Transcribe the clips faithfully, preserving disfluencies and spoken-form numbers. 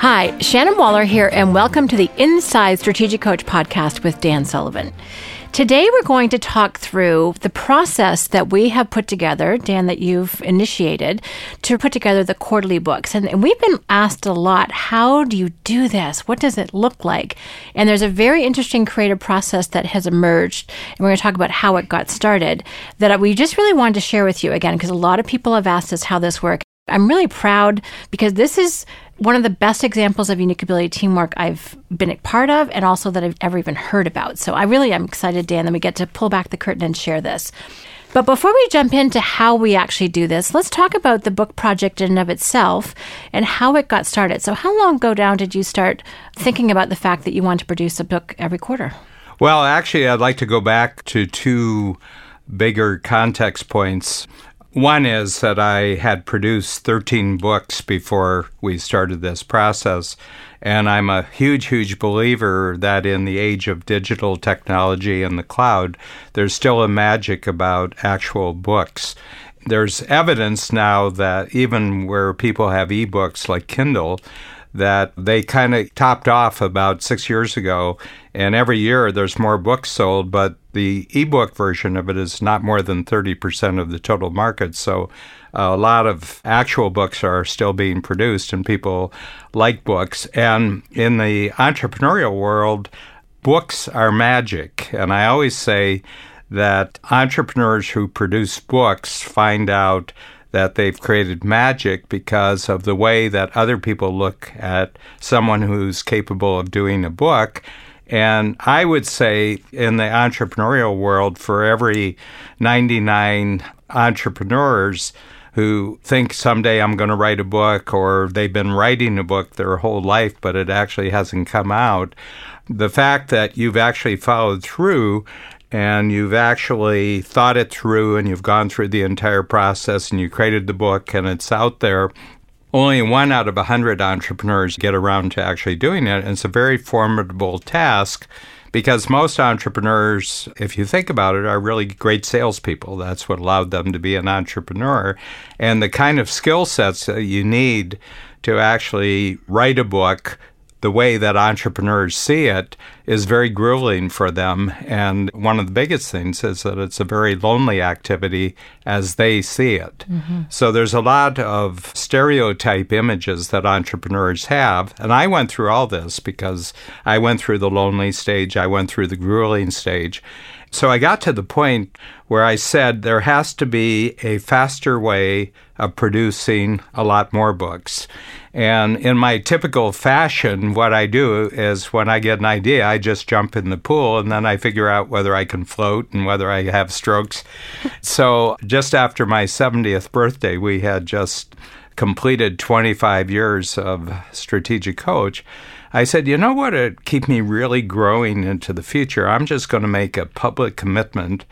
Hi, Shannon Waller here, and welcome to the Inside Strategic Coach podcast with Dan Sullivan. Today, we're going to talk through the process that we have put together, Dan, that you've initiated, to put together the quarterly books. And, and we've been asked a lot, how do you do this? What does it look like? And there's a very interesting creative process that has emerged, and we're going to talk about how it got started, that we just really wanted to share with you again, because a lot of people have asked us how this works. I'm really proud because this is one of the best examples of unique ability teamwork I've been a part of and also that I've ever even heard about. So I really am excited, Dan, that we get to pull back the curtain and share this. But before we jump into how we actually do this, let's talk about the book project in and of itself and how it got started. So how long ago down did you start thinking about the fact that you want to produce a book every quarter? Well, actually, I'd like to go back to two bigger context points. One is that I had produced thirteen books before we started this process, and I'm a huge, huge believer that in the age of digital technology and the cloud, there's still a magic about actual books. There's evidence now that even where people have ebooks like Kindle, that they kind of topped off about six years ago, and every year there's more books sold, but the ebook version of it is not more than thirty percent of the total market. So a lot of actual books are still being produced, and people like books. And in the entrepreneurial world, books are magic. And I always say that entrepreneurs who produce books find out that they've created magic because of the way that other people look at someone who's capable of doing a book. And I would say in the entrepreneurial world, for every ninety-nine entrepreneurs who think someday I'm going to write a book, or they've been writing a book their whole life, but it actually hasn't come out, the fact that you've actually followed through and you've actually thought it through and you've gone through the entire process and you created the book and it's out there, only one out of one hundred entrepreneurs get around to actually doing it. And it's a very formidable task because most entrepreneurs, if you think about it, are really great salespeople. That's what allowed them to be an entrepreneur. And the kind of skill sets that you need to actually write a book the way that entrepreneurs see it is very grueling for them. And one of the biggest things is that it's a very lonely activity as they see it. Mm-hmm. So there's a lot of stereotype images that entrepreneurs have. And I went through all this because I went through the lonely stage. I went through the grueling stage. So I got to the point where I said there has to be a faster way of producing a lot more books. And in my typical fashion, what I do is when I get an idea, I just jump in the pool and then I figure out whether I can float and whether I have strokes. So just after my seventieth birthday, we had just completed twenty-five years of Strategic Coach. I said, you know what, it'd keep me really growing into the future. I'm just going to make a public commitment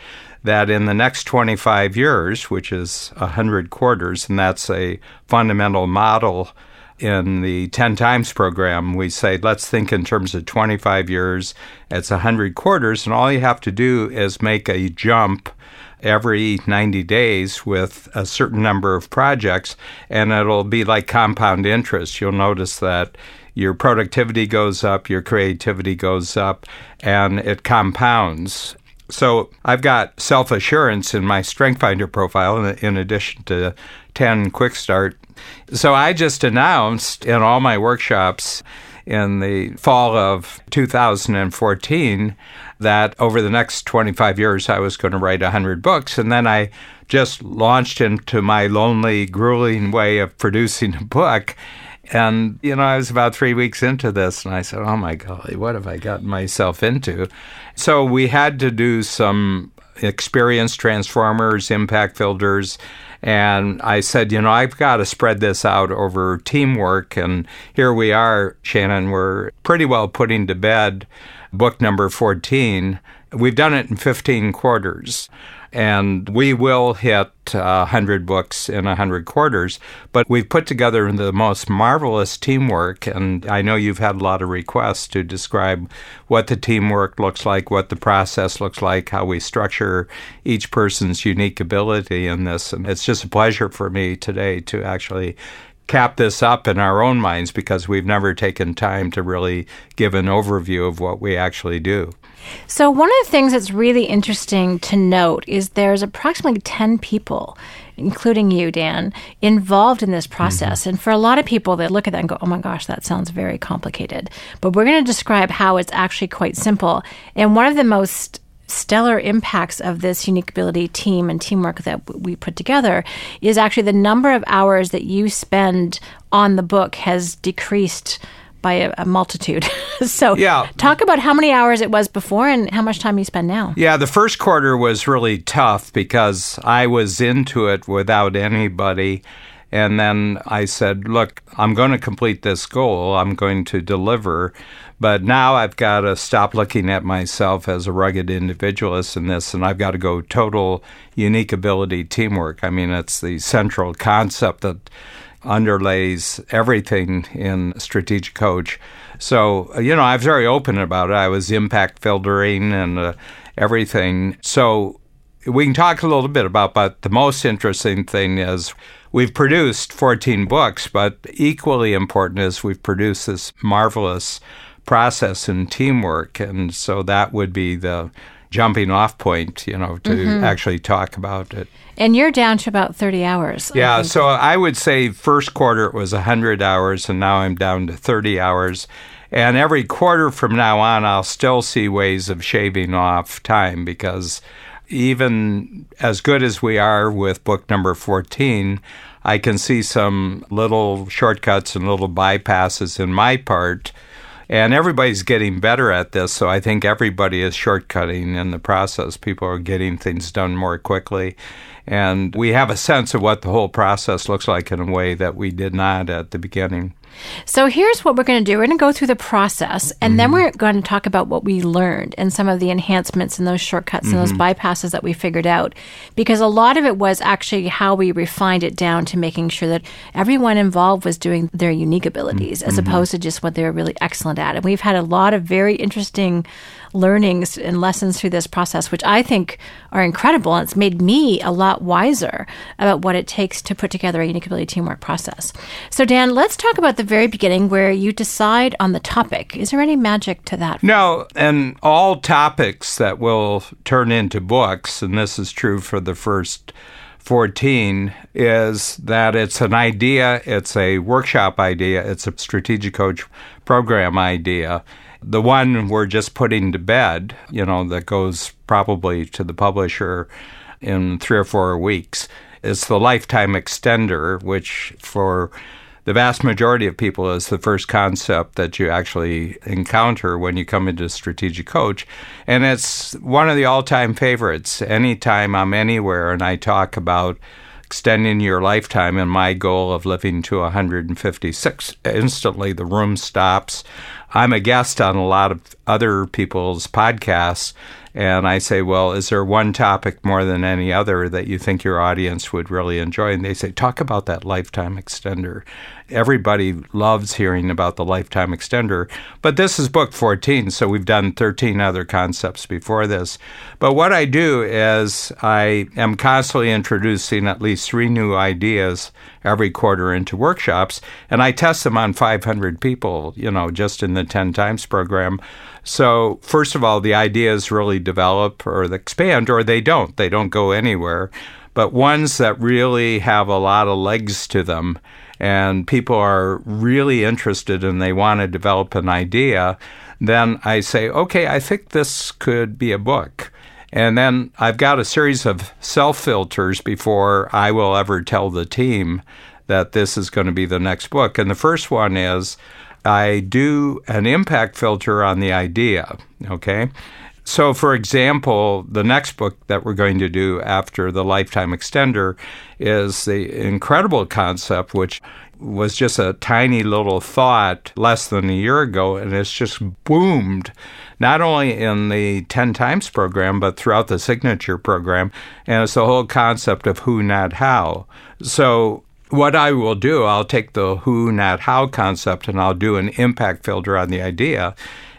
that in the next twenty-five years, which is one hundred quarters, and that's a fundamental model in the ten times program, we say, let's think in terms of twenty-five years, it's one hundred quarters, and all you have to do is make a jump every ninety days with a certain number of projects, and it'll be like compound interest. You'll notice that your productivity goes up, your creativity goes up, and it compounds. So I've got self-assurance in my StrengthFinder profile in addition to ten Quick Start. So I just announced in all my workshops in the fall of two thousand fourteen that over the next twenty-five years I was going to write one hundred books, and then I just launched into my lonely, grueling way of producing a book. And, you know, I was about three weeks into this, and I said, oh, my golly, what have I gotten myself into? So we had to do some experience transformers, impact filters, and I said, you know, I've got to spread this out over teamwork, and here we are, Shannon, we're pretty well putting to bed book number fourteen. We've done it in fifteen quarters, and we will hit uh, one hundred books in one hundred quarters, but we've put together the most marvelous teamwork, and I know you've had a lot of requests to describe what the teamwork looks like, what the process looks like, how we structure each person's unique ability in this, and it's just a pleasure for me today to actually cap this up in our own minds because we've never taken time to really give an overview of what we actually do. So one of the things that's really interesting to note is there's approximately ten people, including you, Dan, involved in this process. Mm-hmm. And for a lot of people, they look at that and go, oh my gosh, that sounds very complicated. But we're going to describe how it's actually quite simple. And one of the most stellar impacts of this unique ability team and teamwork that we put together is actually the number of hours that you spend on the book has decreased by a, a multitude. So yeah. Talk about how many hours it was before and how much time you spend now. Yeah, the first quarter was really tough because I was into it without anybody. And then I said, look, I'm going to complete this goal. I'm going to deliver. But now I've got to stop looking at myself as a rugged individualist in this, and I've got to go total unique ability teamwork. I mean, it's the central concept that underlays everything in Strategic Coach. So, you know, I was very open about it. I was impact filtering and uh, everything. So we can talk a little bit about, but the most interesting thing is we've produced fourteen books, but equally important is we've produced this marvelous process and teamwork. And so that would be the jumping off point, you know, to mm-hmm. actually talk about it. And you're down to about thirty hours. Yeah, I so I would say first quarter it was one hundred hours, and now I'm down to thirty hours. And every quarter from now on, I'll still see ways of shaving off time, because even as good as we are with book number fourteen, I can see some little shortcuts and little bypasses in my part. And everybody's getting better at this, so I think everybody is shortcutting in the process. People are getting things done more quickly. And we have a sense of what the whole process looks like in a way that we did not at the beginning. So here's what we're going to do. We're going to go through the process, and mm-hmm. then we're going to talk about what we learned and some of the enhancements and those shortcuts mm-hmm. and those bypasses that we figured out, because a lot of it was actually how we refined it down to making sure that everyone involved was doing their unique abilities mm-hmm. as opposed to just what they were really excellent at. And we've had a lot of very interesting learnings and lessons through this process, which I think are incredible, and it's made me a lot wiser about what it takes to put together a unique ability teamwork process. So Dan, let's talk about the very beginning where you decide on the topic. Is there any magic to that? No, and all topics that will turn into books, and this is true for the first fourteen, is that it's an idea, it's a workshop idea, it's a Strategic Coach program idea. The one we're just putting to bed, you know, that goes probably to the publisher in three or four weeks, is the lifetime extender, which for the vast majority of people is the first concept that you actually encounter when you come into Strategic Coach. And it's one of the all-time favorites. Anytime I'm anywhere and I talk about extending your lifetime and my goal of living to one hundred fifty-six, instantly the room stops. I'm a guest on a lot of other people's podcasts, and I say, well, is there one topic more than any other that you think your audience would really enjoy? And they say, talk about that lifetime extender. Everybody loves hearing about the lifetime extender. But this is book fourteen, so we've done thirteen other concepts before this. But what I do is I am constantly introducing at least three new ideas every quarter into workshops, and I test them on five hundred people, you know, just in the ten times program. So first of all, the ideas really develop or expand, or they don't. They don't go anywhere. But ones that really have a lot of legs to them and people are really interested and they want to develop an idea, then I say, okay, I think this could be a book. And then I've got a series of self-filters before I will ever tell the team that this is going to be the next book. And the first one is I do an impact filter on the idea, okay? So, for example, the next book that we're going to do after the Lifetime Extender is the incredible concept, which was just a tiny little thought less than a year ago, and it's just boomed, not only in the ten times program, but throughout the signature program, and it's the whole concept of who, not how. So what I will do, I'll take the who, not how concept, and I'll do an impact filter on the idea.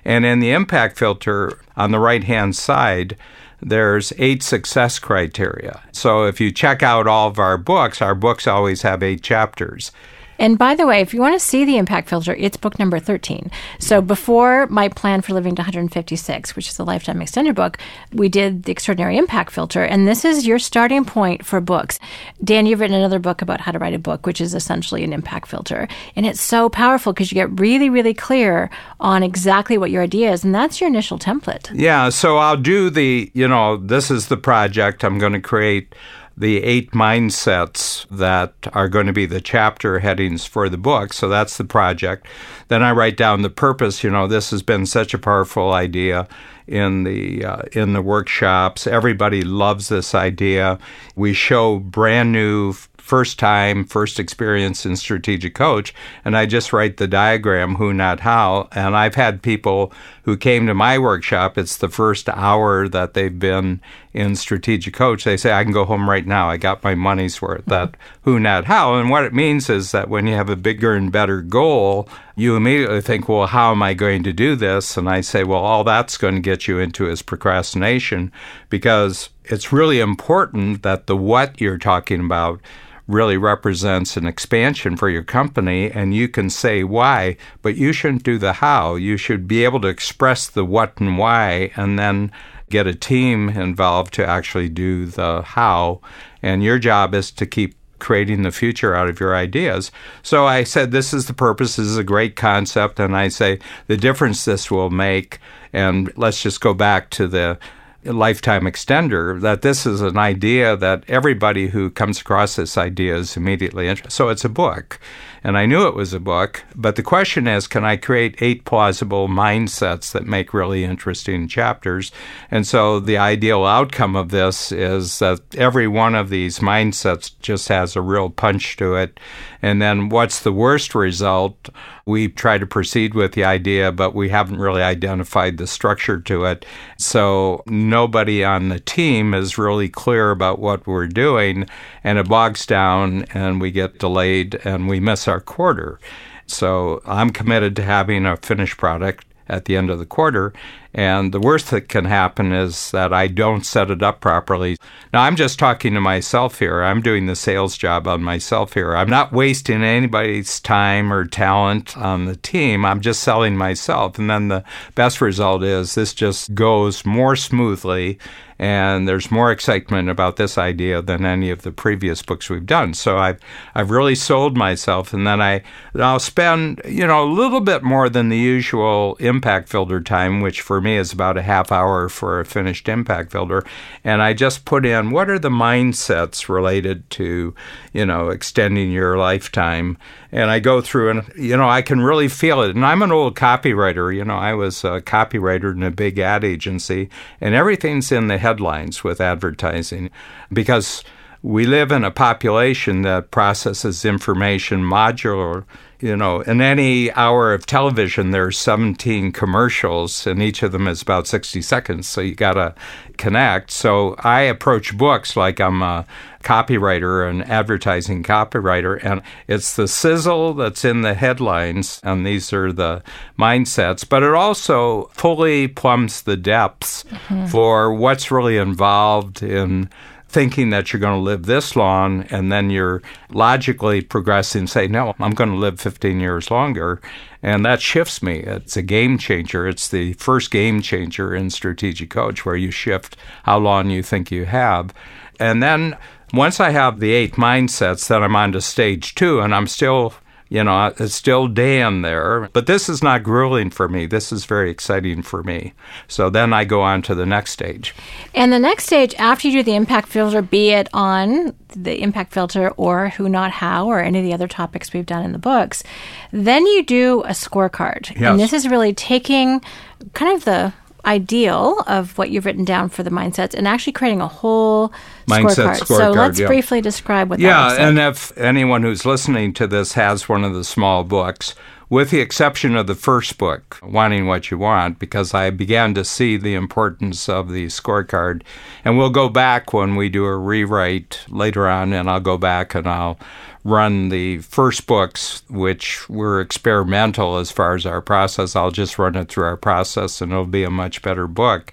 And in the impact filter, on the right-hand side, there's eight success criteria. So if you check out all of our books, our books always have eight chapters. And by the way, if you want to see the impact filter, it's book number thirteen. So before my plan for living to one hundred fifty-six, which is the lifetime extended book, we did the extraordinary impact filter. And this is your starting point for books. Dan, you've written another book about how to write a book, which is essentially an impact filter. And it's so powerful because you get really, really clear on exactly what your idea is. And that's your initial template. Yeah. So I'll do the, you know, this is the project I'm going to create. The eight mindsets that are going to be the chapter headings for the book. So that's the project. Then I write down the purpose. You know, this has been such a powerful idea in the uh, in the workshops. Everybody loves this idea. We show brand new first time, first experience in Strategic Coach, and I just write the diagram, who, not how. And I've had people who came to my workshop, it's the first hour that they've been in Strategic Coach, they say, I can go home right now. I got my money's worth, that who, not how. And what it means is that when you have a bigger and better goal, you immediately think, well, how am I going to do this? And I say, well, all that's going to get you into is procrastination, because it's really important that the what you're talking about really represents an expansion for your company, and you can say why, but you shouldn't do the how. You should be able to express the what and why, and then get a team involved to actually do the how. And your job is to keep creating the future out of your ideas. So I said, this is the purpose. This is a great concept. And I say, the difference this will make, and let's just go back to the lifetime extender, that this is an idea that everybody who comes across this idea is immediately interested. So it's a book. And I knew it was a book. But the question is, can I create eight plausible mindsets that make really interesting chapters? And so the ideal outcome of this is that every one of these mindsets just has a real punch to it. And then what's the worst result? We try to proceed with the idea, but we haven't really identified the structure to it. So nobody on the team is really clear about what we're doing, and it bogs down, and we get delayed, and we miss our quarter. So I'm committed to having a finished product at the end of the quarter, and the worst that can happen is that I don't set it up properly. Now, I'm just talking to myself here. I'm doing the sales job on myself here. I'm not wasting anybody's time or talent on the team. I'm just selling myself. And then the best result is this just goes more smoothly, and there's more excitement about this idea than any of the previous books we've done. So I've, I've really sold myself, and then I, I'll spend, you know, a little bit more than the usual impact filter time, which for me is about a half hour for a finished impact filter. And I just put in, what are the mindsets related to, you know, extending your lifetime? And I go through and, you know, I can really feel it. And I'm an old copywriter. You know, I was a copywriter in a big ad agency, and everything's in the headlines with advertising, because we live in a population that processes information modular. You know, in any hour of television, there are seventeen commercials, and each of them is about sixty seconds, so you got to connect. So I approach books like I'm a copywriter, an advertising copywriter, and it's the sizzle that's in the headlines, and these are the mindsets. But it also fully plumbs the depths mm-hmm. for what's really involved in thinking that you're going to live this long, and then you're logically progressing, say, no, I'm going to live fifteen years longer. And that shifts me. It's a game changer. It's the first game changer in Strategic Coach, where you shift how long you think you have. And then once I have the eight mindsets, then I'm on to stage two, and I'm still, you know, it's still Dan there. But this is not grueling for me. This is very exciting for me. So then I go on to the next stage. And the next stage, after you do the impact filter, be it on the impact filter or who, not how, or any of the other topics we've done in the books, then you do a scorecard. Yes. And this is really taking kind of the ideal of what you've written down for the mindsets and actually creating a whole mindset scorecard. scorecard. So let's yeah. briefly describe what yeah, that is. Yeah, and like. If anyone who's listening to this has one of the small books, with the exception of the first book, Wanting What You Want, because I began to see the importance of the scorecard. And we'll go back when we do a rewrite later on, and I'll go back and I'll run the first books, which were experimental as far as our process. I'll just run it through our process, and it'll be a much better book.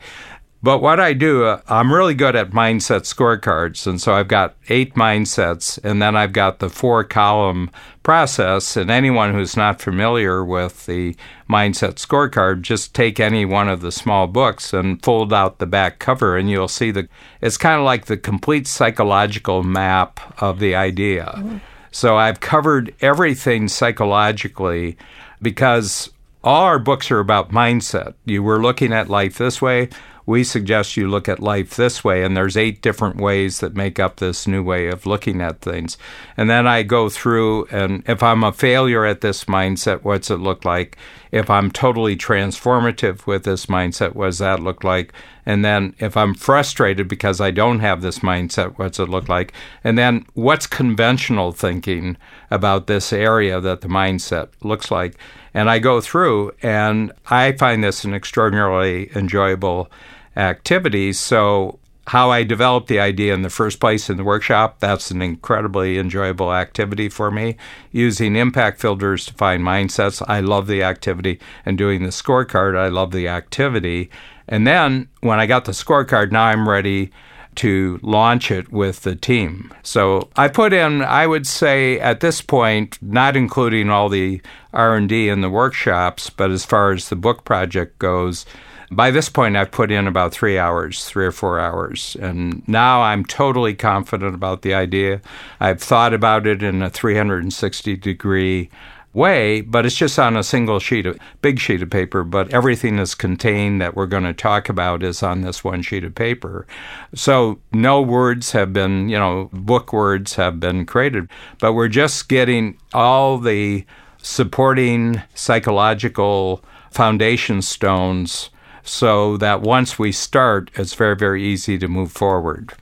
But what I do, uh, I'm really good at mindset scorecards. And so I've got eight mindsets, and then I've got the four-column process. And anyone who's not familiar with the mindset scorecard, just take any one of the small books and fold out the back cover, and you'll see the. It's kind of like the complete psychological map of the idea. Mm-hmm. So I've covered everything psychologically because all our books are about mindset. You were looking at life this way. We suggest you look at life this way, and there's eight different ways that make up this new way of looking at things. And then I go through, and if I'm a failure at this mindset, what's it look like? If I'm totally transformative with this mindset, what does that look like? And then if I'm frustrated because I don't have this mindset, what's it look like? And then what's conventional thinking about this area that the mindset looks like? And I go through, and I find this an extraordinarily enjoyable activities. So how I developed the idea in the first place in the workshop, that's an incredibly enjoyable activity for me. Using impact filters to find mindsets, I love the activity. And doing the scorecard, I love the activity. And then when I got the scorecard, now I'm ready to launch it with the team. So I put in, I would say at this point, not including all the R and D in the workshops, but as far as the book project goes, by this point, I've put in about three hours, three or four hours, and now I'm totally confident about the idea. I've thought about it in a three hundred sixty degree way, but it's just on a single sheet, a big sheet of paper, but everything that's contained that we're going to talk about is on this one sheet of paper. So no words have been, you know, book words have been created, but we're just getting all the supporting psychological foundation stones so that once we start, it's very, very easy to move forward.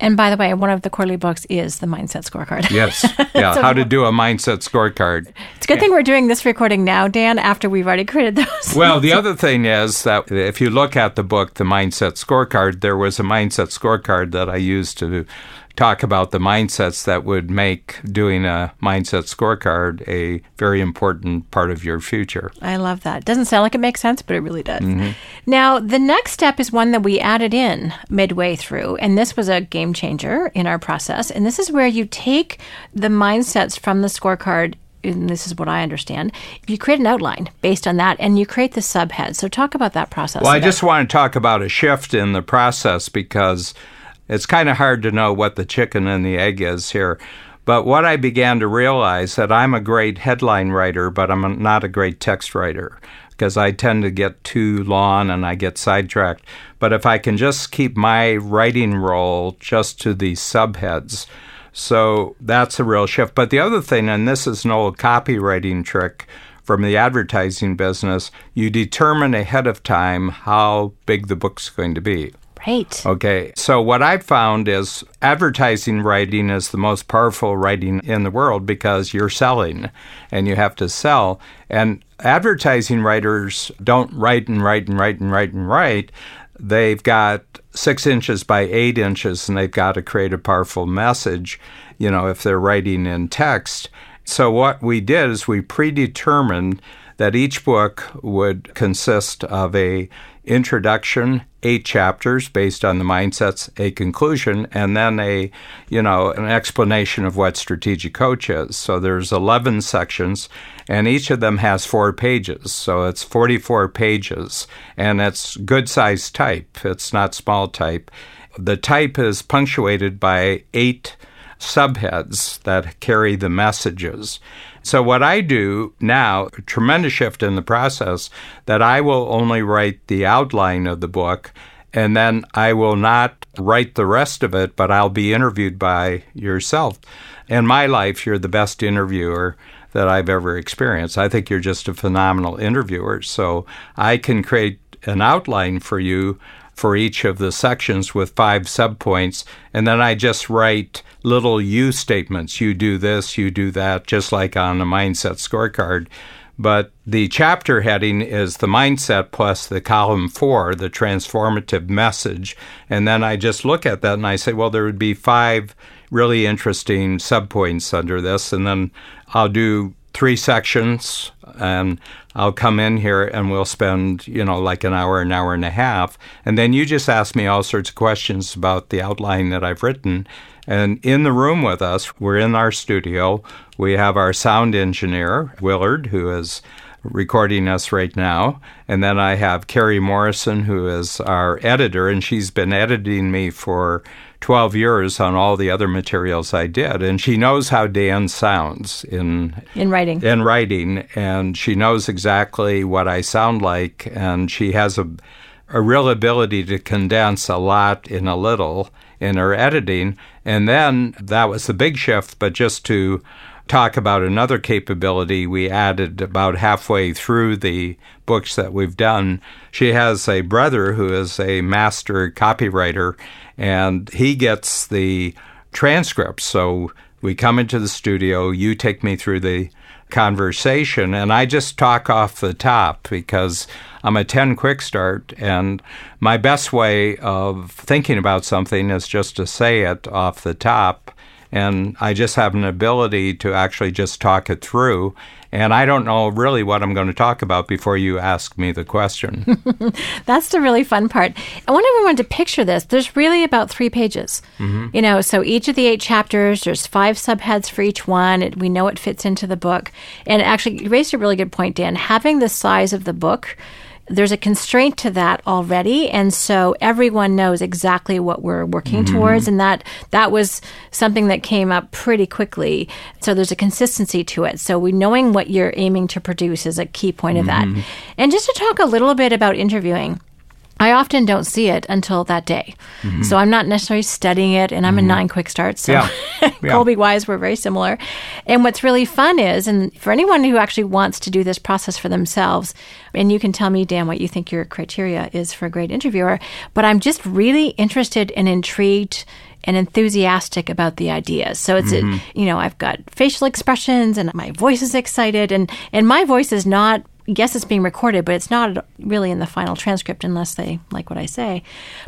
And by the way, one of the quarterly books is the Mindset Scorecard. Yes. Yeah. So how to do a Mindset Scorecard. It's a good thing we're doing this recording now, Dan, after we've already created those. Well, the other thing is that if you look at the book, The Mindset Scorecard, there was a Mindset Scorecard that I used to talk about the mindsets that would make doing a mindset scorecard a very important part of your future. I love that. Doesn't sound like it makes sense, but it really does. Mm-hmm. Now, the next step is one that we added in midway through, and this was a game changer in our process. And this is where you take the mindsets from the scorecard, and this is what I understand, you create an outline based on that, and you create the subhead. So talk about that process. Well, I just want to talk about a shift in the process because it's kind of hard to know what the chicken and the egg is here. But what I began to realize that I'm a great headline writer, but I'm not a great text writer because I tend to get too long and I get sidetracked. But if I can just keep my writing role just to the subheads, so that's a real shift. But the other thing, and this is an old copywriting trick from the advertising business, you determine ahead of time how big the book's going to be. Right. Okay. So what I've found is advertising writing is the most powerful writing in the world because you're selling and you have to sell. And advertising writers don't write and write and write and write and write. They've got six inches by eight inches and they've got to create a powerful message, you know, if they're writing in text. So what we did is we predetermined that each book would consist of a introduction, eight chapters based on the mindsets, a conclusion, and then a, you know, an explanation of what Strategic Coach is. So there's eleven sections, and each of them has four pages. So it's forty-four pages, and it's good-sized type. It's not small type. The type is punctuated by eight subheads that carry the messages. So what I do now, a tremendous shift in the process, that I will only write the outline of the book, and then I will not write the rest of it, but I'll be interviewed by yourself. In my life, you're the best interviewer that I've ever experienced. I think you're just a phenomenal interviewer. So I can create an outline for you for each of the sections with five subpoints, and then I just write little you statements. You do this, you do that, just like on a mindset scorecard. But the chapter heading is the mindset plus the column four, the transformative message. And then I just look at that and I say, well, there would be five really interesting subpoints under this, and then I'll do three sections and I'll come in here and we'll spend, you know, like an hour, an hour and a half. And then you just ask me all sorts of questions about the outline that I've written. And in the room with us, we're in our studio. We have our sound engineer, Willard, who is recording us right now. And then I have Carrie Morrison, who is our editor, and she's been editing me for twelve years on all the other materials I did. And she knows how Dan sounds in in writing. In writing, and she knows exactly what I sound like, and she has a, a real ability to condense a lot in a little in her editing. And then that was the big shift, but just to talk about another capability we added about halfway through the books that we've done. She has a brother who is a master copywriter, and he gets the transcripts. So we come into the studio, you take me through the conversation, and I just talk off the top because I'm a ten quick start, and my best way of thinking about something is just to say it off the top. And I just have an ability to actually just talk it through. And I don't know really what I'm going to talk about before you ask me the question. That's the really fun part. I want everyone to picture this. There's really about three pages. Mm-hmm. You know, so each of the eight chapters, there's five subheads for each one. It, we know it fits into the book. And actually, you raised a really good point, Dan. Having the size of the book, there's a constraint to that already, and so everyone knows exactly what we're working mm-hmm. towards, and that that was something that came up pretty quickly. So there's a consistency to it. So we knowing what you're aiming to produce is a key point mm-hmm. of that. And just to talk a little bit about interviewing, I often don't see it until that day. Mm-hmm. So I'm not necessarily studying it, and I'm mm-hmm. a nine quick start. So yeah. Yeah. Colby Wise, we're very similar. And what's really fun is, and for anyone who actually wants to do this process for themselves, and you can tell me, Dan, what you think your criteria is for a great interviewer, but I'm just really interested and intrigued and enthusiastic about the idea. So it's, mm-hmm. a, you know, I've got facial expressions, and my voice is excited, and, and my voice is not, yes, it's being recorded, but it's not really in the final transcript unless they like what I say.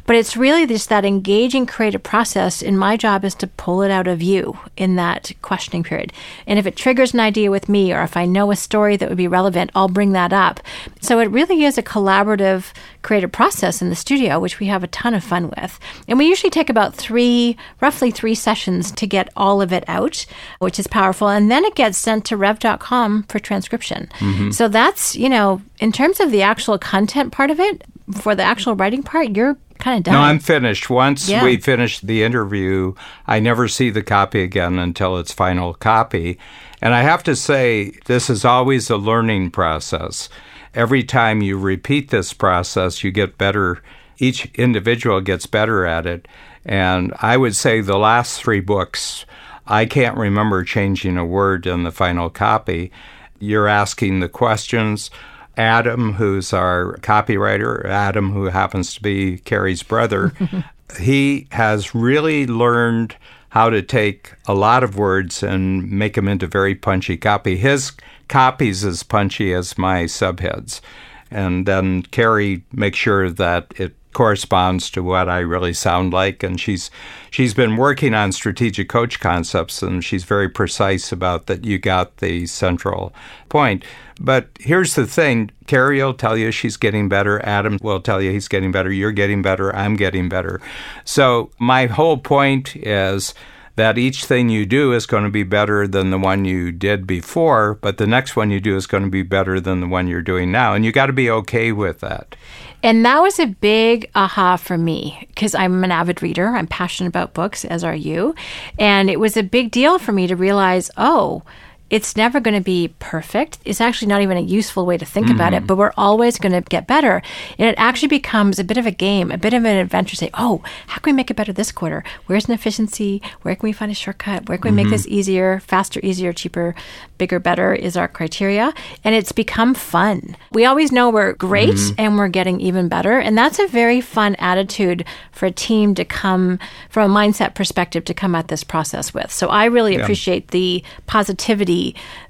But it's really just that engaging creative process, and my job is to pull it out of you in that questioning period. And if it triggers an idea with me, or if I know a story that would be relevant, I'll bring that up. So it really is a collaborative creative process in the studio, which we have a ton of fun with. And we usually take about three, roughly three sessions to get all of it out, which is powerful. And then it gets sent to rev dot com for transcription. Mm-hmm. So that's, you know, in terms of the actual content part of it, for the actual writing part, you're kind of done. No, I'm finished. Once yeah. we finish the interview, I never see the copy again until it's final copy. And I have to say, this is always a learning process. Every time you repeat this process, you get better. Each individual gets better at it. And I would say the last three books, I can't remember changing a word in the final copy. You're asking the questions. Adam, who's our copywriter, Adam, who happens to be Carrie's brother, he has really learned how to take a lot of words and make them into very punchy copy. His copy's as punchy as my subheads. And then Carrie makes sure that it corresponds to what I really sound like. And she's she's been working on strategic coach concepts, and she's very precise about that. You got the central point. But here's the thing. Carrie will tell you she's getting better. Adam will tell you he's getting better. You're getting better. I'm getting better. So my whole point is that each thing you do is going to be better than the one you did before, but the next one you do is going to be better than the one you're doing now. And you got to be okay with that. And that was a big aha for me, because I'm an avid reader. I'm passionate about books, as are you. And it was a big deal for me to realize, oh, it's never going to be perfect. It's actually not even a useful way to think mm-hmm. about it, but we're always going to get better. And it actually becomes a bit of a game, a bit of an adventure. Say, oh, how can we make it better this quarter? Where's an efficiency? Where can we find a shortcut? Where can we mm-hmm. make this easier, faster, easier, cheaper, bigger, better is our criteria. And it's become fun. We always know we're great mm-hmm. and we're getting even better. And that's a very fun attitude for a team to come, from a mindset perspective, to come at this process with. So I really yeah. appreciate the positivity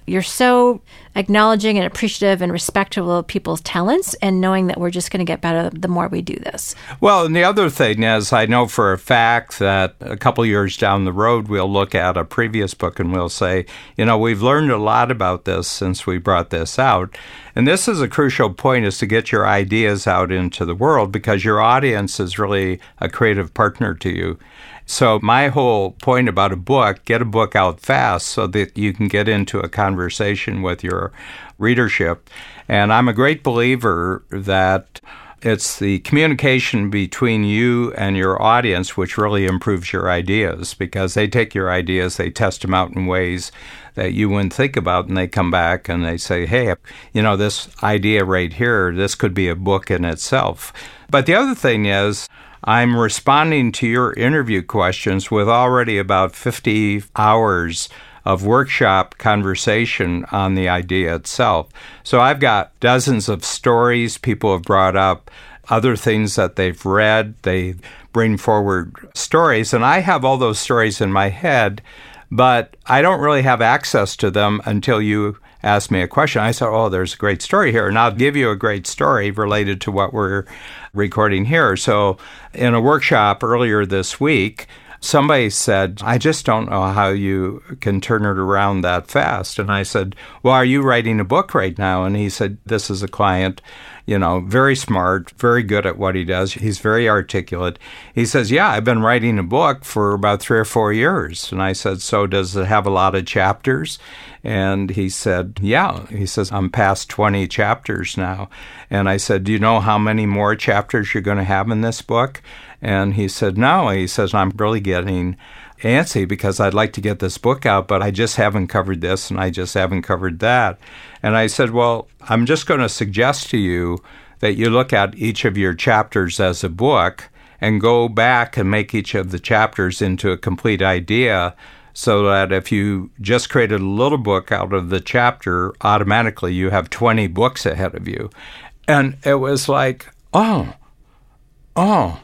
You're so acknowledging and appreciative and respectful of people's talents and knowing that we're just going to get better the more we do this. Well, and the other thing is, I know for a fact that a couple years down the road, we'll look at a previous book and we'll say, you know, we've learned a lot about this since we brought this out. And this is a crucial point, is to get your ideas out into the world, because your audience is really a creative partner to you. So my whole point about a book, get a book out fast so that you can get into a conversation with your readership. And I'm a great believer that it's the communication between you and your audience which really improves your ideas, because they take your ideas, they test them out in ways that you wouldn't think about, and they come back and they say, hey, you know, this idea right here, this could be a book in itself. But the other thing is, I'm responding to your interview questions with already about fifty hours of workshop conversation on the idea itself. So I've got dozens of stories people have brought up, other things that they've read. They bring forward stories, and I have all those stories in my head, but I don't really have access to them until you asked me a question. I said, oh, there's a great story here, and I'll give you a great story related to what we're recording here. So in a workshop earlier this week, somebody said, I just don't know how you can turn it around that fast. And I said, well, are you writing a book right now? And he said, this is a client, you know, very smart, very good at what he does. He's very articulate. He says, yeah, I've been writing a book for about three or four years. And I said, so does it have a lot of chapters? And he said, yeah. He says, I'm past twenty chapters now. And I said, do you know how many more chapters you're going to have in this book? And he said, no. He says, I'm really getting antsy because I'd like to get this book out, but I just haven't covered this and I just haven't covered that. And I said, well, I'm just going to suggest to you that you look at each of your chapters as a book and go back and make each of the chapters into a complete idea, so that if you just created a little book out of the chapter, automatically you have twenty books ahead of you. And it was like, oh, oh.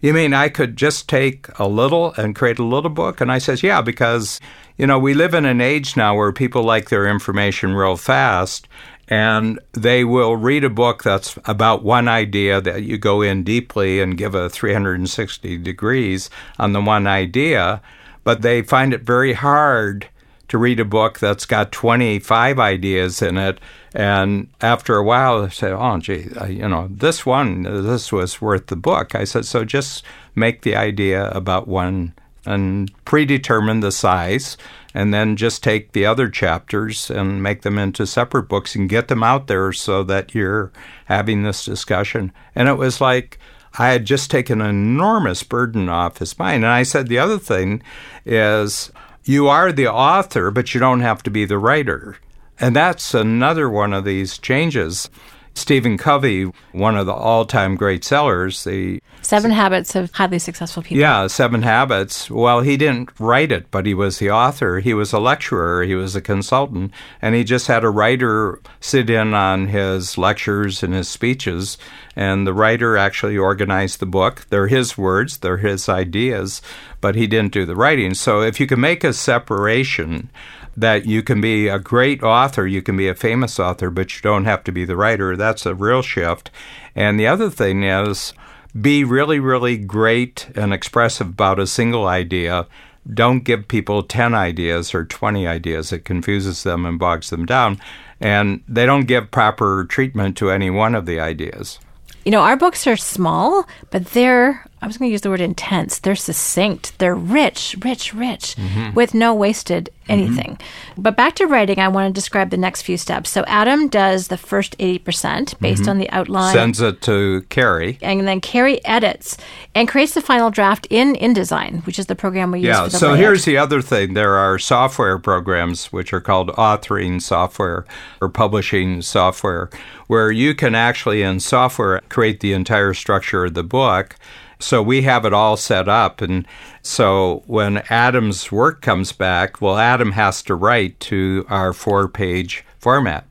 You mean I could just take a little and create a little book? And I says, yeah, because, you know, we live in an age now where people like their information real fast, and they will read a book that's about one idea that you go in deeply and give a three hundred sixty degrees on the one idea, but they find it very hard to read a book that's got twenty-five ideas in it. And after a while, I said, oh, gee, you know, this one, this was worth the book. I said, so just make the idea about one and predetermine the size, and then just take the other chapters and make them into separate books and get them out there so that you're having this discussion. And it was like, I had just taken an enormous burden off his mind. And I said, the other thing is, you are the author, but you don't have to be the writer. And that's another one of these changes. Stephen Covey, one of the all-time great sellers, the Seven Habits of Highly Successful People. Yeah, Seven Habits. Well, he didn't write it, but he was the author. He was a lecturer. He was a consultant. And he just had a writer sit in on his lectures and his speeches. And the writer actually organized the book. They're his words. They're his ideas. But he didn't do the writing. So if you can make a separation that you can be a great author, you can be a famous author, but you don't have to be the writer. That's a real shift. And the other thing is, be really, really great and expressive about a single idea. Don't give people ten ideas or twenty ideas. It confuses them and bogs them down. And they don't give proper treatment to any one of the ideas. You know, our books are small, but they're, I was going to use the word intense, they're succinct, they're rich, rich, rich, mm-hmm. with no wasted anything. Mm-hmm. But back to writing, I want to describe the next few steps. So Adam does the first eighty percent based mm-hmm. on the outline. Sends it to Carrie. And then Carrie edits and creates the final draft in InDesign, which is the program we yeah, use for the Yeah, so layout. Here's the other thing. There are software programs which are called authoring software or publishing software, where you can actually, in software, create the entire structure of the book. So we have it all set up. And so when Adam's work comes back, well, Adam has to write to our four-page format.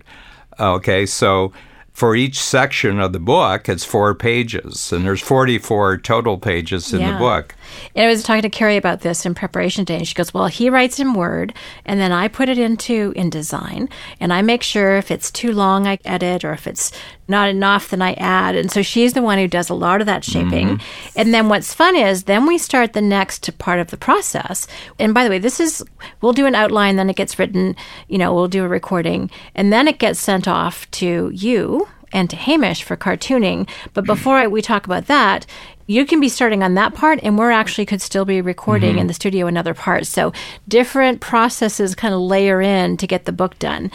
Okay, so for each section of the book, it's four pages, and there's forty-four total pages in yeah. the book. And I was talking to Carrie about this in preparation day, and she goes, well, he writes in Word, and then I put it into InDesign, and I make sure if it's too long, I edit, or if it's not enough, then I add. And so she's the one who does a lot of that shaping. Mm-hmm. And then what's fun is then we start the next part of the process. And by the way, this is, we'll do an outline, then it gets written, you know, we'll do a recording, and then it gets sent off to you and to Hamish for cartooning. But before I, we talk about that, you can be starting on that part, and we're actually could still be recording mm-hmm. in the studio another part. So different processes kind of layer in to get the book done.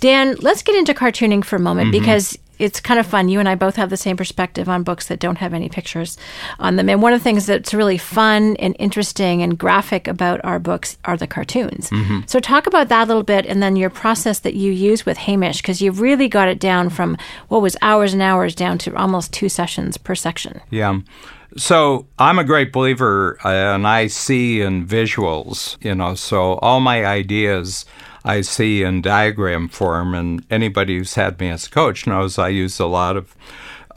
Dan, let's get into cartooning for a moment, mm-hmm. because it's kind of fun. You and I both have the same perspective on books that don't have any pictures on them. And one of the things that's really fun and interesting and graphic about our books are the cartoons. Mm-hmm. So talk about that a little bit, and then your process that you use with Hamish, because you've really got it down from what was hours and hours down to almost two sessions per section. Yeah. So I'm a great believer, uh, and I see in visuals, you know, so all my ideas I see in diagram form, and anybody who's had me as a coach knows I use a lot of,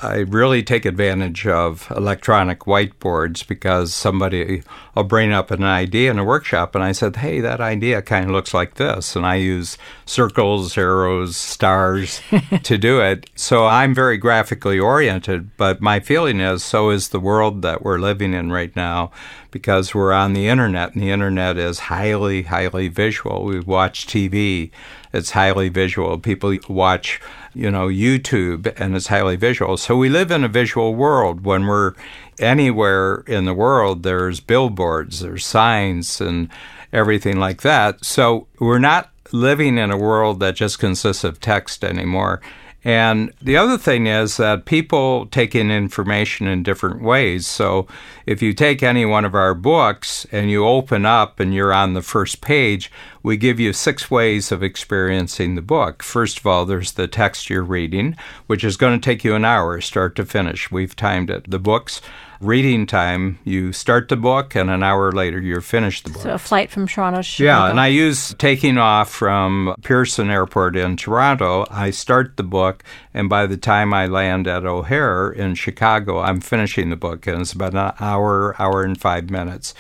I really take advantage of electronic whiteboards, because somebody will bring up an idea in a workshop, and I said, hey, that idea kind of looks like this, and I use circles, arrows, stars to do it. So I'm very graphically oriented, but my feeling is so is the world that we're living in right now, because we're on the internet, and the internet is highly, highly visual. We watch T V. It's highly visual. People watch, you know, YouTube, and it's highly visual. So we live in a visual world. When we're anywhere in the world, there's billboards, there's signs, and everything like that. So we're not living in a world that just consists of text anymore. And the other thing is that people take in information in different ways. So if you take any one of our books and you open up and you're on the first page, we give you six ways of experiencing the book. First of all, there's the text you're reading, which is going to take you an hour start to finish. We've timed it. The book's reading time, you start the book, and an hour later you're finished the book. So a flight from Toronto to Chicago. Yeah, and I use taking off from Pearson Airport in Toronto. I start the book, and by the time I land at O'Hare in Chicago, I'm finishing the book, and it's about an hour, hour and five minutes.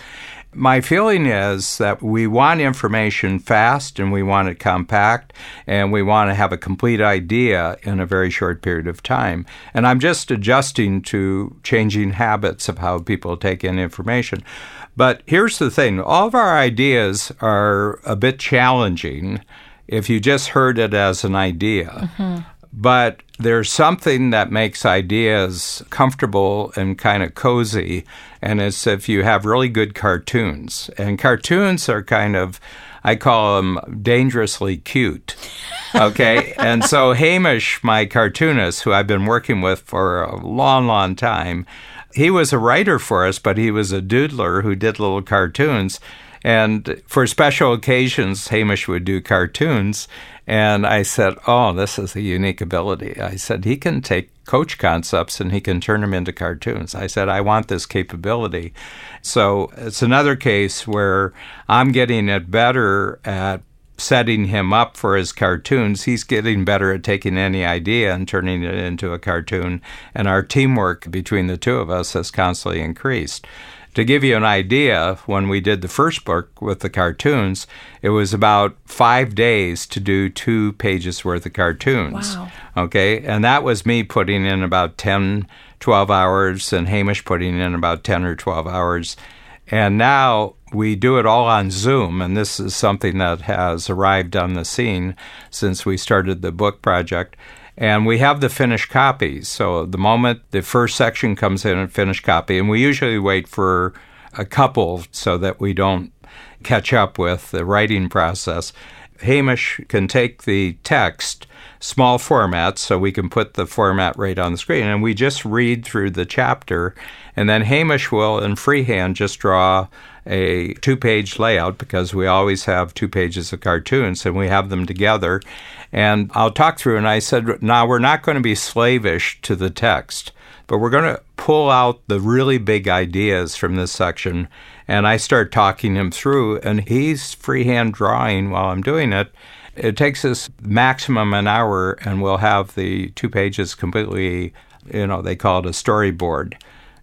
My feeling is that we want information fast, and we want it compact, and we want to have a complete idea in a very short period of time. And I'm just adjusting to changing habits of how people take in information. But here's the thing. All of our ideas are a bit challenging if you just heard it as an idea. Mm-hmm. But there's something that makes ideas comfortable and kind of cozy, and it's if you have really good cartoons. And cartoons are kind of, I call them dangerously cute, okay? And so Hamish, my cartoonist, who I've been working with for a long, long time, he was a writer for us, but he was a doodler who did little cartoons. And for special occasions, Hamish would do cartoons. And I said, oh, this is a unique ability. I said, he can take coach concepts and he can turn them into cartoons. I said, I want this capability. So it's another case where I'm getting it better at setting him up for his cartoons. He's getting better at taking any idea and turning it into a cartoon. And our teamwork between the two of us has constantly increased. To give you an idea, when we did the first book with the cartoons, it was about five days to do two pages worth of cartoons. Wow. Okay? And that was me putting in about ten, twelve hours, and Hamish putting in about ten or twelve hours. And now we do it all on Zoom, and this is something that has arrived on the scene since we started the book project. And we have the finished copies. So the moment the first section comes in, a finished copy, and we usually wait for a couple so that we don't catch up with the writing process. Hamish can take the text, small format, so we can put the format right on the screen, and we just read through the chapter, and then Hamish will, in freehand, just draw a two-page layout, because we always have two pages of cartoons, and we have them together. And I'll talk through, and I said, now we're not going to be slavish to the text, but we're going to pull out the really big ideas from this section. And I start talking him through, and he's freehand drawing while I'm doing it. It takes us maximum an hour, and we'll have the two pages completely, you know, they call it a storyboard.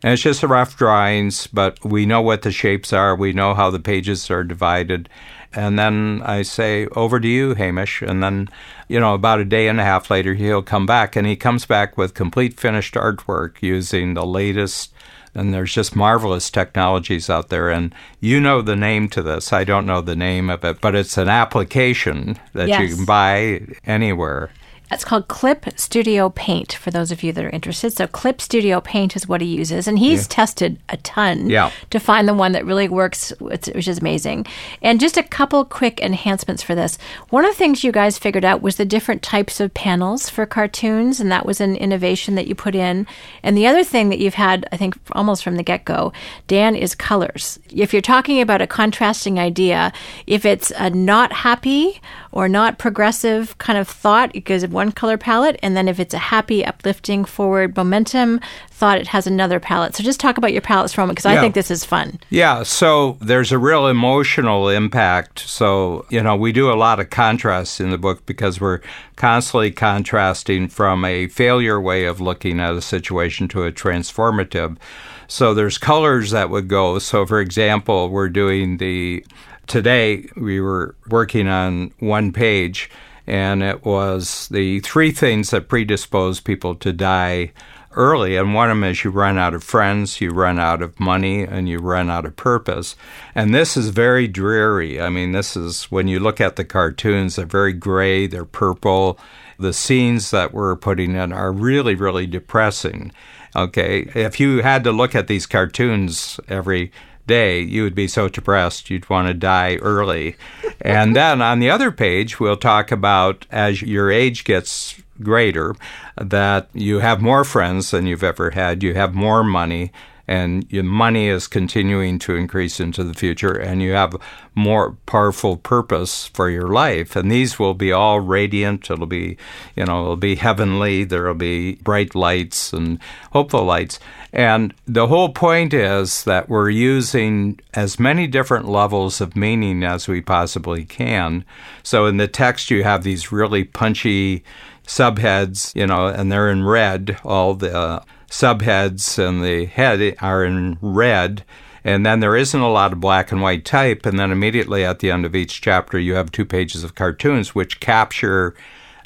And it's just the rough drawings, but we know what the shapes are. We know how the pages are divided. And then I say, over to you, Hamish. And then, you know, about a day and a half later, he'll come back. And he comes back with complete finished artwork using the latest. And there's just marvelous technologies out there. And you know the name to this. I don't know the name of it, but it's an application that yes. you can buy anywhere. It's called Clip Studio Paint, for those of you that are interested. So Clip Studio Paint is what he uses, and he's yeah. tested a ton yeah. to find the one that really works, which is amazing. And just a couple quick enhancements for this. One of the things you guys figured out was the different types of panels for cartoons, and that was an innovation that you put in. And the other thing that you've had, I think, almost from the get-go, Dan, is colors. If you're talking about a contrasting idea, if it's a not happy or not progressive kind of thought, because of one color palette, and then if it's a happy, uplifting, forward momentum thought, it has another palette. So just talk about your palettes for a moment, because yeah. I think this is fun. Yeah, so there's a real emotional impact. So, you know, we do a lot of contrasts in the book because we're constantly contrasting from a failure way of looking at a situation to a transformative. So there's colors that would go. So, for example, we're doing the, today we were working on one page, and it was the three things that predispose people to die early. And one of them is you run out of friends, you run out of money, and you run out of purpose. And this is very dreary. I mean, this is, when you look at the cartoons, they're very gray, they're purple. The scenes that we're putting in are really, really depressing. Okay, if you had to look at these cartoons every day, you would be so depressed you'd want to die early. And then on the other page, we'll talk about, as your age gets greater, that you have more friends than you've ever had, you have more money, and your money is continuing to increase into the future, and you have more powerful purpose for your life. And these will be all radiant. It'll be, you know, it'll be heavenly. There'll be bright lights and hopeful lights. And the whole point is that we're using as many different levels of meaning as we possibly can. So in the text, you have these really punchy subheads, you know, and they're in red. All the subheads and the head are in red. And then there isn't a lot of black and white type. And then immediately at the end of each chapter, you have two pages of cartoons which capture,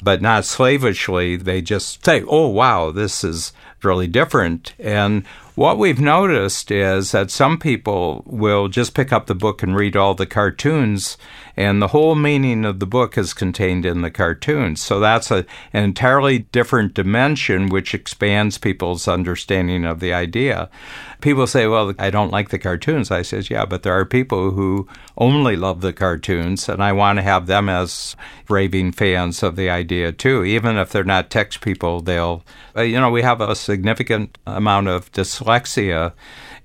but not slavishly. They just say, oh, wow, this is really different. And what we've noticed is that some people will just pick up the book and read all the cartoons, and the whole meaning of the book is contained in the cartoons. So that's a, an entirely different dimension which expands people's understanding of the idea. People say, well, I don't like the cartoons. I says, yeah, but there are people who only love the cartoons, and I want to have them as raving fans of the idea too. Even if they're not text people, they'll, you know, we have a significant amount of dyslexia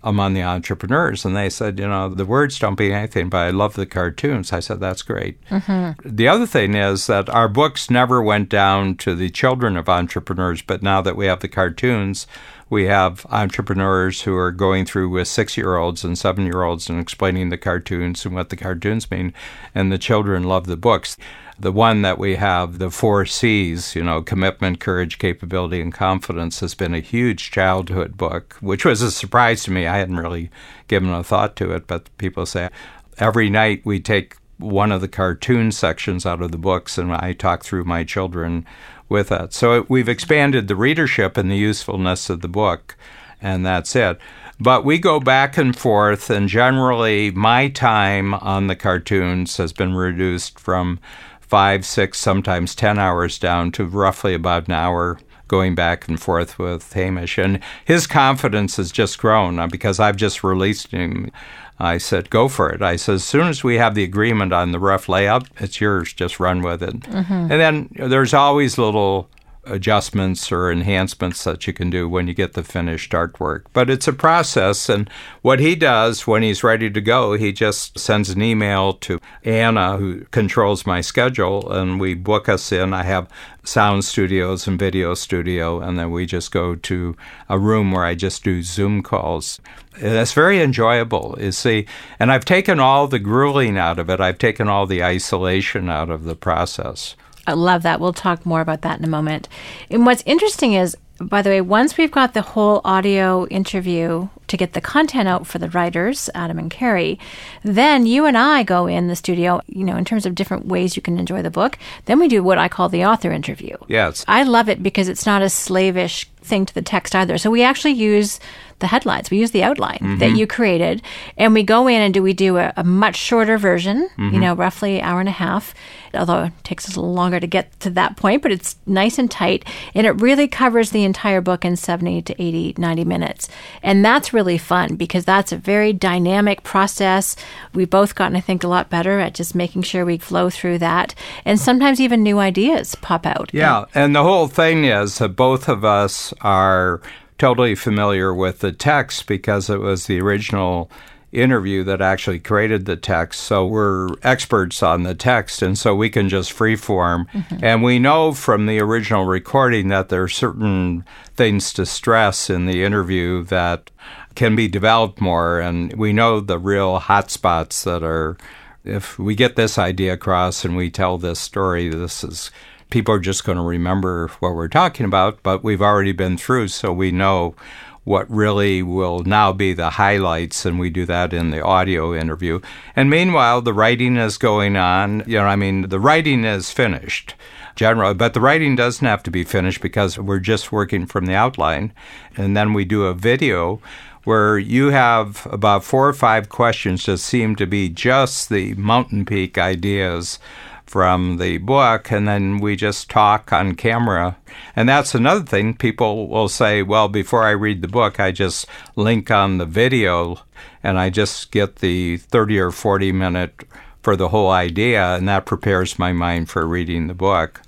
among the entrepreneurs. And they said, you know, the words don't mean anything, but I love the cartoons. I said, that's great. Mm-hmm. The other thing is that our books never went down to the children of entrepreneurs, but now that we have the cartoons, we have entrepreneurs who are going through with six-year-olds and seven-year-olds and explaining the cartoons and what the cartoons mean, and the children love the books. The one that we have, the four C's, you know, commitment, courage, capability, and confidence, has been a huge childhood book, which was a surprise to me. I hadn't really given a thought to it, but people say every night we take one of the cartoon sections out of the books and I talk through my children with that. So we've expanded the readership and the usefulness of the book, and that's it. But we go back and forth, and generally my time on the cartoons has been reduced from five, six, sometimes ten hours down to roughly about an hour going back and forth with Hamish. And his confidence has just grown because I've just released him. I said, go for it. I said, as soon as we have the agreement on the rough layout, it's yours. Just run with it. Mm-hmm. And then there's always little adjustments or enhancements that you can do when you get the finished artwork. But it's a process. And what he does when he's ready to go, he just sends an email to Anna, who controls my schedule, and we book us in. I have sound studios and video studio, and then we just go to a room where I just do Zoom calls. That's very enjoyable, you see. And I've taken all the grueling out of it. I've taken all the isolation out of the process. I love that. We'll talk more about that in a moment. And what's interesting is by the way, once we've got the whole audio interview to get the content out for the writers, Adam and Carrie, then you and I go in the studio, you know, in terms of different ways you can enjoy the book. Then we do what I call the author interview. Yes. I love it because it's not a slavish thing to the text either. So we actually use the headlines. We use the outline mm-hmm. that you created. And we go in and do we do a, a much shorter version, mm-hmm. you know, roughly an hour and a half, although it takes us a little longer to get to that point, but it's nice and tight. And it really covers the entire book in seventy to eighty, ninety minutes. And that's really fun because that's a very dynamic process. We've both gotten, I think, a lot better at just making sure we flow through that. And sometimes even new ideas pop out. Yeah. And, and the whole thing is that both of us are totally familiar with the text because it was the original interview that actually created the text. So we're experts on the text, and so we can just freeform. Mm-hmm. And we know from the original recording that there are certain things to stress in the interview that can be developed more. And we know the real hotspots that are, if we get this idea across and we tell this story, this is people are just going to remember what we're talking about, but we've already been through, so we know what really will now be the highlights, and we do that in the audio interview. And meanwhile, the writing is going on. You know, I mean, the writing is finished, generally, but the writing doesn't have to be finished because we're just working from the outline. And then we do a video where you have about four or five questions that seem to be just the mountain peak ideas from the book, and then we just talk on camera. And that's another thing. People will say, well, before I read the book, I just link on the video, and I just get the thirty or forty minute for the whole idea, and that prepares my mind for reading the book.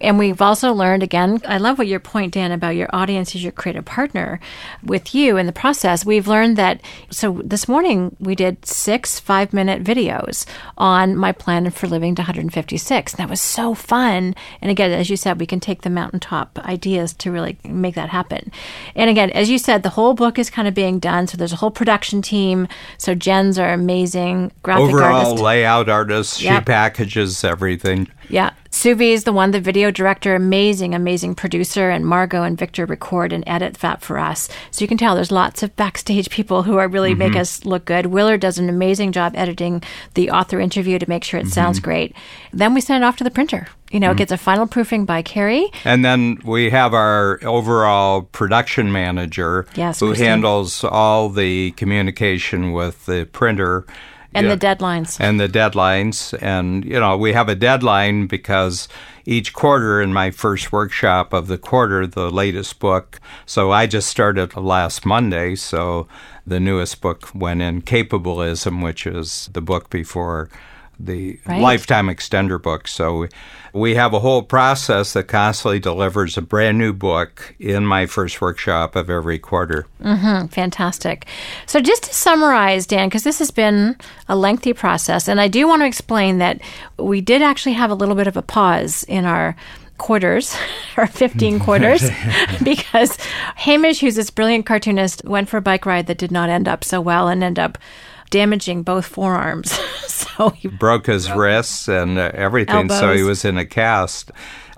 And we've also learned, again, I love what your point, Dan, about your audience is your creative partner with you in the process. We've learned that, so this morning we did six five-minute videos on my plan for living to one hundred fifty-six. That was so fun. And again, as you said, we can take the mountaintop ideas to really make that happen. And again, as you said, the whole book is kind of being done. So there's a whole production team. So Jen's our amazing graphic Overall artist. Overall layout artist. Yep. She packages everything. Yeah. Suvi is the one, the video director, amazing, amazing producer, and Margot and Victor record and edit that for us. So you can tell there's lots of backstage people who are really mm-hmm. make us look good. Willard does an amazing job editing the author interview to make sure it mm-hmm. sounds great. Then we send it off to the printer. You know, mm-hmm. it gets a final proofing by Carrie. And then we have our overall production manager yes, who Christine. handles all the communication with the printer. And yeah. the deadlines. And the deadlines. And, you know, we have a deadline because each quarter in my first workshop of the quarter, the latest book. So I just started last Monday. So the newest book went in, Capableism, which is the book before the right. Lifetime Extender book. So we have a whole process that constantly delivers a brand new book in my first workshop of every quarter. Mm-hmm. Fantastic. So just to summarize, Dan, because this has been a lengthy process, and I do want to explain that we did actually have a little bit of a pause in our quarters or fifteen quarters because Hamish, who's this brilliant cartoonist, went for a bike ride that did not end up so well and ended up damaging both forearms. So he broke his broke wrists and everything, elbows. So he was in a cast.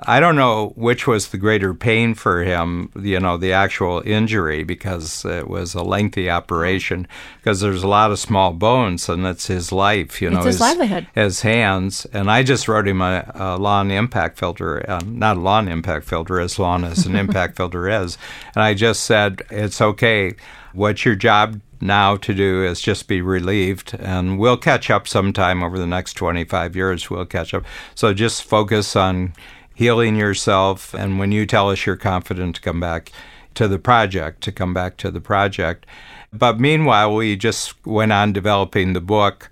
I don't know which was the greater pain for him, you know, the actual injury, because it was a lengthy operation, because there's a lot of small bones, and that's his life, you know. It's his, his livelihood. His hands. And I just wrote him a, a lawn impact filter, uh, not a lawn impact filter, as long as an impact filter is. And I just said, it's okay. What's your job now to do is just be relieved, and we'll catch up sometime over the next twenty-five years. We'll catch up. So just focus on healing yourself, and when you tell us you're confident to come back to the project, to come back to the project. But meanwhile, we just went on developing the book,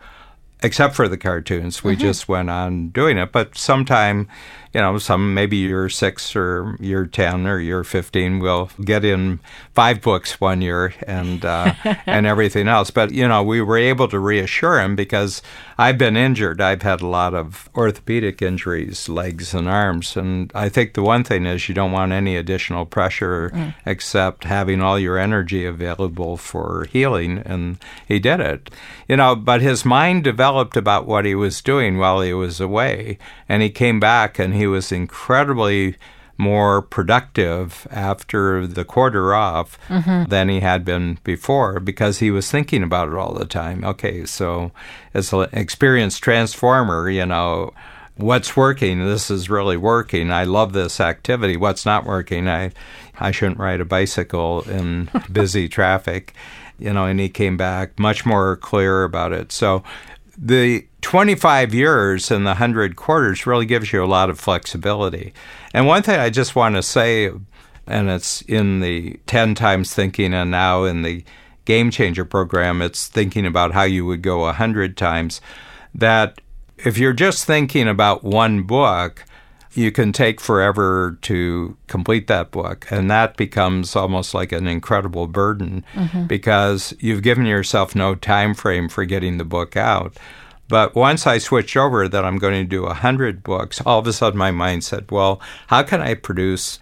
except for the cartoons. We mm-hmm. just went on doing it. But sometime, you know, some maybe year six or year ten or year fifteen, we'll get in five books one year and uh, and everything else. But, you know, we were able to reassure him because I've been injured. I've had a lot of orthopedic injuries, legs and arms. And I think the one thing is you don't want any additional pressure mm. except having all your energy available for healing. And he did it. You know, but his mind developed about what he was doing while he was away. And he came back and he was incredibly more productive after the quarter off mm-hmm. than he had been before because he was thinking about it all the time. Okay, so as an experienced transformer, you know, what's working? This is really working. I love this activity. What's not working? I, I shouldn't ride a bicycle in busy traffic. You know, and he came back much more clear about it. So the twenty-five years and the one hundred quarters really gives you a lot of flexibility. And one thing I just want to say, and it's in the ten times thinking and now in the Game Changer program, it's thinking about how you would go one hundred times, that if you're just thinking about one book, you can take forever to complete that book. And that becomes almost like an incredible burden mm-hmm. because you've given yourself no time frame for getting the book out. But once I switched over that I'm going to do one hundred books, all of a sudden my mind said, well, how can I produce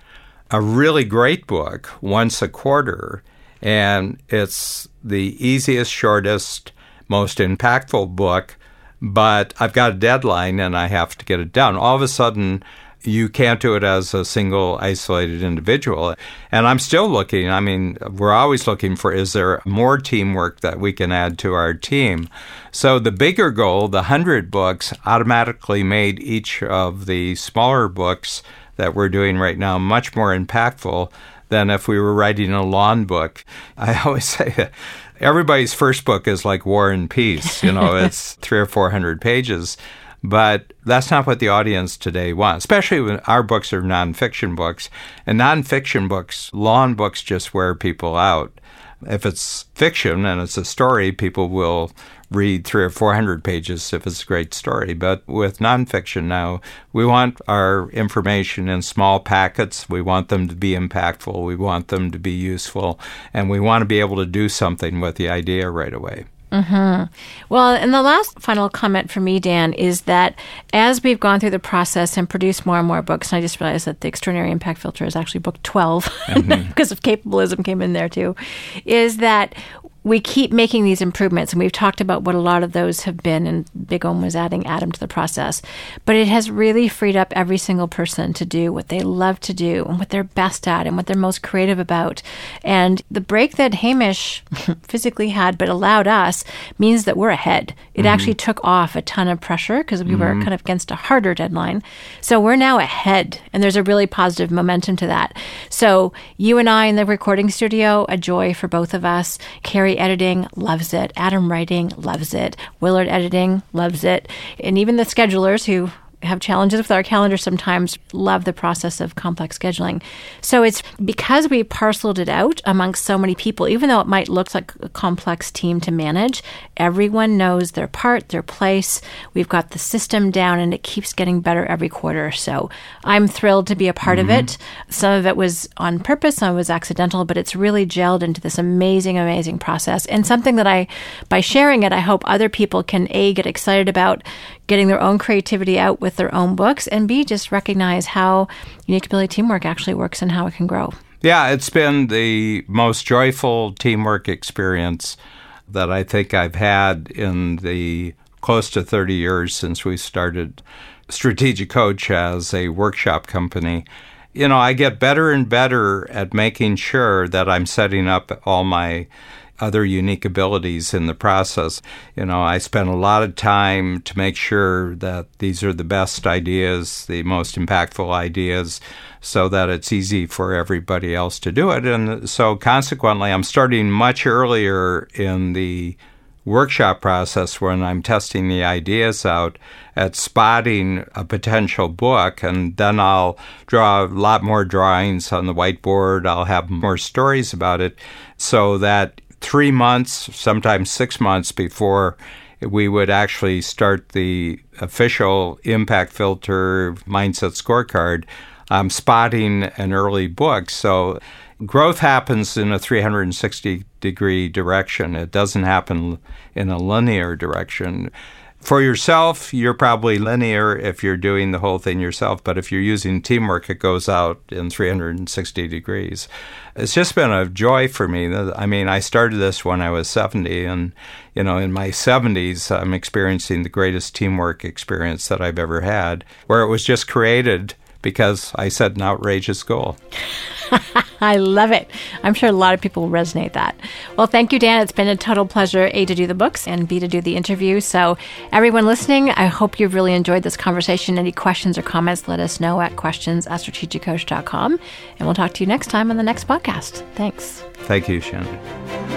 a really great book once a quarter? And it's the easiest, shortest, most impactful book, but I've got a deadline and I have to get it done. All of a sudden, you can't do it as a single isolated individual. And I'm still looking. I mean, we're always looking for, is there more teamwork that we can add to our team? So the bigger goal, the one hundred books, automatically made each of the smaller books that we're doing right now much more impactful than if we were writing a long book. I always say that everybody's first book is like War and Peace. You know, it's three or four hundred pages. But that's not what the audience today wants, especially when our books are nonfiction books. And nonfiction books, long books, just wear people out. If it's fiction and it's a story, people will read three or four hundred pages if it's a great story. But with nonfiction now, we want our information in small packets. We want them to be impactful. We want them to be useful. And we want to be able to do something with the idea right away. Mm-hmm. Well, and the last final comment for me, Dan, is that as we've gone through the process and produced more and more books, and I just realized that the Extraordinary Impact Filter is actually book twelve, mm-hmm. because of capitalism came in there too, is that we keep making these improvements. And we've talked about what a lot of those have been, and Big Om was adding Adam to the process. But it has really freed up every single person to do what they love to do and what they're best at and what they're most creative about. And the break that Hamish physically had but allowed us means that we're ahead. It mm-hmm. actually took off a ton of pressure because we mm-hmm. were kind of against a harder deadline. So we're now ahead, and there's a really positive momentum to that. So you and I in the recording studio, a joy for both of us. Carrie editing loves it. Adam writing loves it. Willard editing loves it. And even the schedulers who have challenges with our calendar sometimes love the process of complex scheduling. So it's because we parceled it out amongst so many people, even though it might look like a complex team to manage, everyone knows their part, their place. We've got the system down and it keeps getting better every quarter. So I'm thrilled to be a part mm-hmm. of it. Some of it was on purpose, some of it was accidental, but it's really gelled into this amazing, amazing process. And something that I, by sharing it, I hope other people can A, get excited about getting their own creativity out with their own books, and B, just recognize how unique ability teamwork actually works and how it can grow. Yeah, it's been the most joyful teamwork experience that I think I've had in the close to thirty years since we started Strategic Coach as a workshop company. You know, I get better and better at making sure that I'm setting up all my other unique abilities in the process. You know, I spent a lot of time to make sure that these are the best ideas, the most impactful ideas, so that it's easy for everybody else to do it. And so consequently, I'm starting much earlier in the workshop process when I'm testing the ideas out at spotting a potential book, and then I'll draw a lot more drawings on the whiteboard. I'll have more stories about it so that three months, sometimes six months before we would actually start the official impact filter mindset scorecard, I'm spotting an early book. So growth happens in a three hundred sixty degree direction. It doesn't happen in a linear direction. For yourself, you're probably linear if you're doing the whole thing yourself, but if you're using teamwork, it goes out in three hundred sixty degrees. It's just been a joy for me. I mean, I started this when I was seventy, and, you know, in my seventies, I'm experiencing the greatest teamwork experience that I've ever had, where it was just created because I set an outrageous goal. I love it. I'm sure a lot of people will resonate that. Well, thank you, Dan. It's been a total pleasure, A, to do the books and B, to do the interview. So everyone listening, I hope you've really enjoyed this conversation. Any questions or comments, let us know at questions at strategic coach dot com. And we'll talk to you next time on the next podcast. Thanks. Thank you, Shannon.